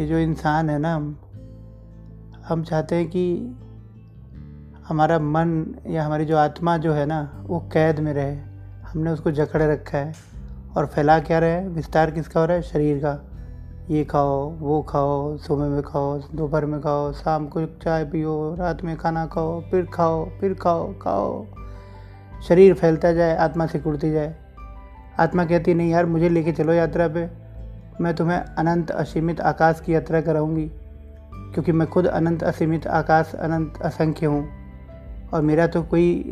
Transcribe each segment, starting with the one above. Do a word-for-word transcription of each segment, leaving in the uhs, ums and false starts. ये जो इंसान है ना, हम हम चाहते हैं कि हमारा मन या हमारी जो आत्मा जो है ना वो कैद में रहे। हमने उसको जकड़े रखा है और फैला क्या रहा है, विस्तार किसका हो रहा है, शरीर का। ये खाओ, वो खाओ, सुबह में खाओ, दोपहर में खाओ, शाम को चाय पियो, रात में खाना खाओ, फिर खाओ, फिर खाओ खाओ शरीर फैलता जाए, आत्मा सिकुड़ती जाए। आत्मा कहती नहीं यार, मुझे लेके चलो यात्रा पे, मैं तुम्हें अनंत असीमित आकाश की यात्रा कराऊंगी, क्योंकि मैं खुद अनंत असीमित आकाश, अनंत असंख्य हूँ और मेरा तो कोई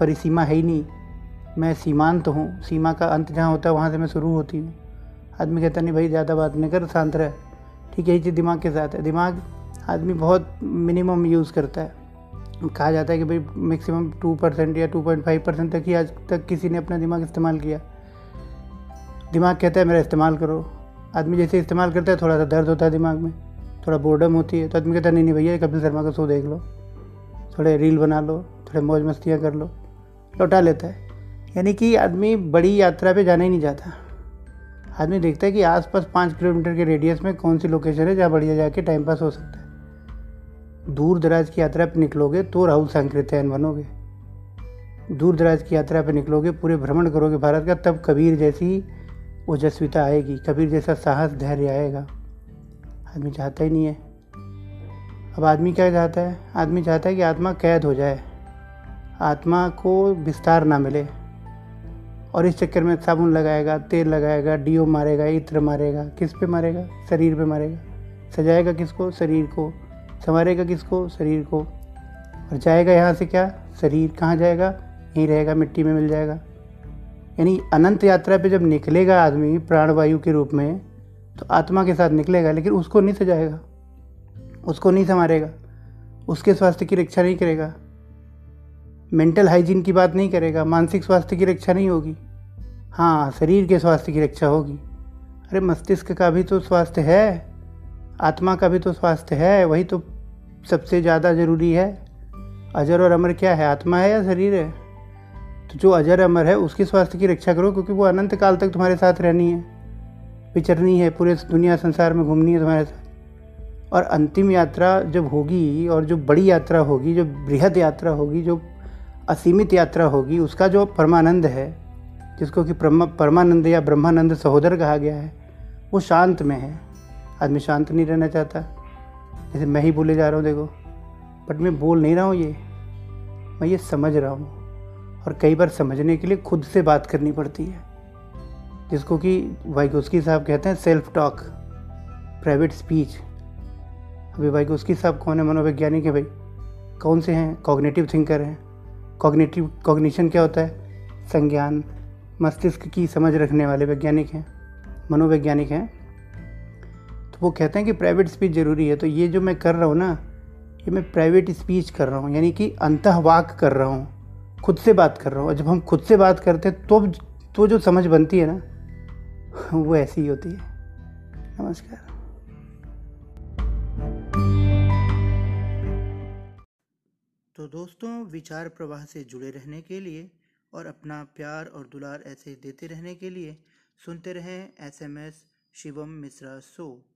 परिसीमा है ही नहीं, मैं सीमांत हूँ। सीमा का अंत जहाँ होता है वहाँ से मैं शुरू होती हूँ। आदमी कहता नहीं भाई ज़्यादा बात नहीं कर, शांत रह, ठीक है। यही चीज़ दिमाग के साथ है। दिमाग आदमी बहुत मिनिमम यूज़ करता है। कहा जाता है कि भाई मैक्सिमम टू परसेंट या टू पॉइंट फाइव परसेंट तक ही आज तक किसी ने अपना दिमाग इस्तेमाल किया। दिमाग कहता है मेरा इस्तेमाल करो। आदमी जैसे इस्तेमाल करता है, थोड़ा सा दर्द होता है दिमाग में, थोड़ा बोर्डम होती है, तो आदमी कहता है नहीं नहीं भैया कपिल शर्मा का शो देख लो, थोड़े रील बना लो, थोड़े मौज मस्तियाँ कर लो, लौटा लेता है। यानी कि आदमी बड़ी यात्रा पे जाना ही नहीं चाहता। आदमी देखता है कि आसपास पाँच किलोमीटर के रेडियस में कौन सी लोकेशन है जहाँ बढ़िया जाके टाइम पास हो सकता है। दूर दराज की यात्रा पे निकलोगे तो राहुल सांकृत्यायन बनोगे। दूर दराज की यात्रा पे निकलोगे, पूरे भ्रमण करोगे भारत का, तब कबीर जैसी ओजस्विता आएगी, कबीर जैसा साहस धैर्य आएगा। आदमी चाहता ही नहीं है। अब आदमी क्या चाहता है, आदमी चाहता है कि आत्मा कैद हो जाए, आत्मा को विस्तार ना मिले, और इस चक्कर में साबुन लगाएगा, तेल लगाएगा, डीओ मारेगा, इत्र मारेगा। किस पे मारेगा, शरीर पे मारेगा। सजाएगा किसको, शरीर को। संवारेगा किसको, शरीर को। और जाएगा यहाँ से क्या, शरीर कहाँ जाएगा, यहीं रहेगा, मिट्टी में मिल जाएगा। यानी अनंत यात्रा पे जब निकलेगा आदमी प्राणवायु के रूप में, तो आत्मा के साथ निकलेगा, लेकिन उसको नहीं सजाएगा, उसको नहीं संवारेगा, उसके स्वास्थ्य की रक्षा नहीं करेगा, मेंटल हाइजीन की बात नहीं करेगा, मानसिक स्वास्थ्य की रक्षा नहीं होगी। हाँ, शरीर के स्वास्थ्य की रक्षा होगी। अरे मस्तिष्क का भी तो स्वास्थ्य है, आत्मा का भी तो स्वास्थ्य है, वही तो सबसे ज़्यादा ज़रूरी है। अजर और अमर क्या है, आत्मा है या शरीर है? तो जो अजर अमर है उसके स्वास्थ्य की रक्षा करो, क्योंकि वो अनंत काल तक तुम्हारे साथ रहनी है, विचरनी है, पूरे दुनिया संसार में घूमनी है तुम्हारे साथ। और अंतिम यात्रा जब होगी, और जो बड़ी यात्रा होगी, जो बृहद यात्रा होगी, जो असीमित यात्रा होगी, उसका जो परमानंद है, जिसको कि परमानंद या ब्रह्मानंद सहोदर कहा गया है, वो शांत में है। आदमी शांत नहीं रहना चाहता। जैसे मैं ही बोले जा रहा हूँ देखो, बट मैं बोल नहीं रहा हूँ, ये मैं ये समझ रहा हूँ। और कई बार समझने के लिए खुद से बात करनी पड़ती है, जिसको कि वाइगोत्स्की साहब कहते हैं सेल्फ टॉक, प्राइवेट स्पीच। अभी वाइगोत्स्की साहब कौन है, मनोवैज्ञानिक है भाई, कौन से हैं, कॉग्निटिव थिंकर हैं। कॉग्निटिव कॉग्निशन क्या होता है, संज्ञान, मस्तिष्क की समझ रखने वाले वैज्ञानिक हैं, मनोवैज्ञानिक हैं। तो वो कहते हैं कि प्राइवेट स्पीच ज़रूरी है। तो ये जो मैं कर रहा हूँ ना, ये मैं प्राइवेट स्पीच कर रहा हूँ, यानी कि अंतःवाक कर रहा हूँ, खुद से बात कर रहा हूँ। और जब हम खुद से बात करते हैं तो तो जो समझ बनती है ना, वो ऐसी ही होती है। नमस्कार। तो दोस्तों, विचार प्रवाह से जुड़े रहने के लिए और अपना प्यार और दुलार ऐसे देते रहने के लिए सुनते रहें S M S Shivam Mishra show.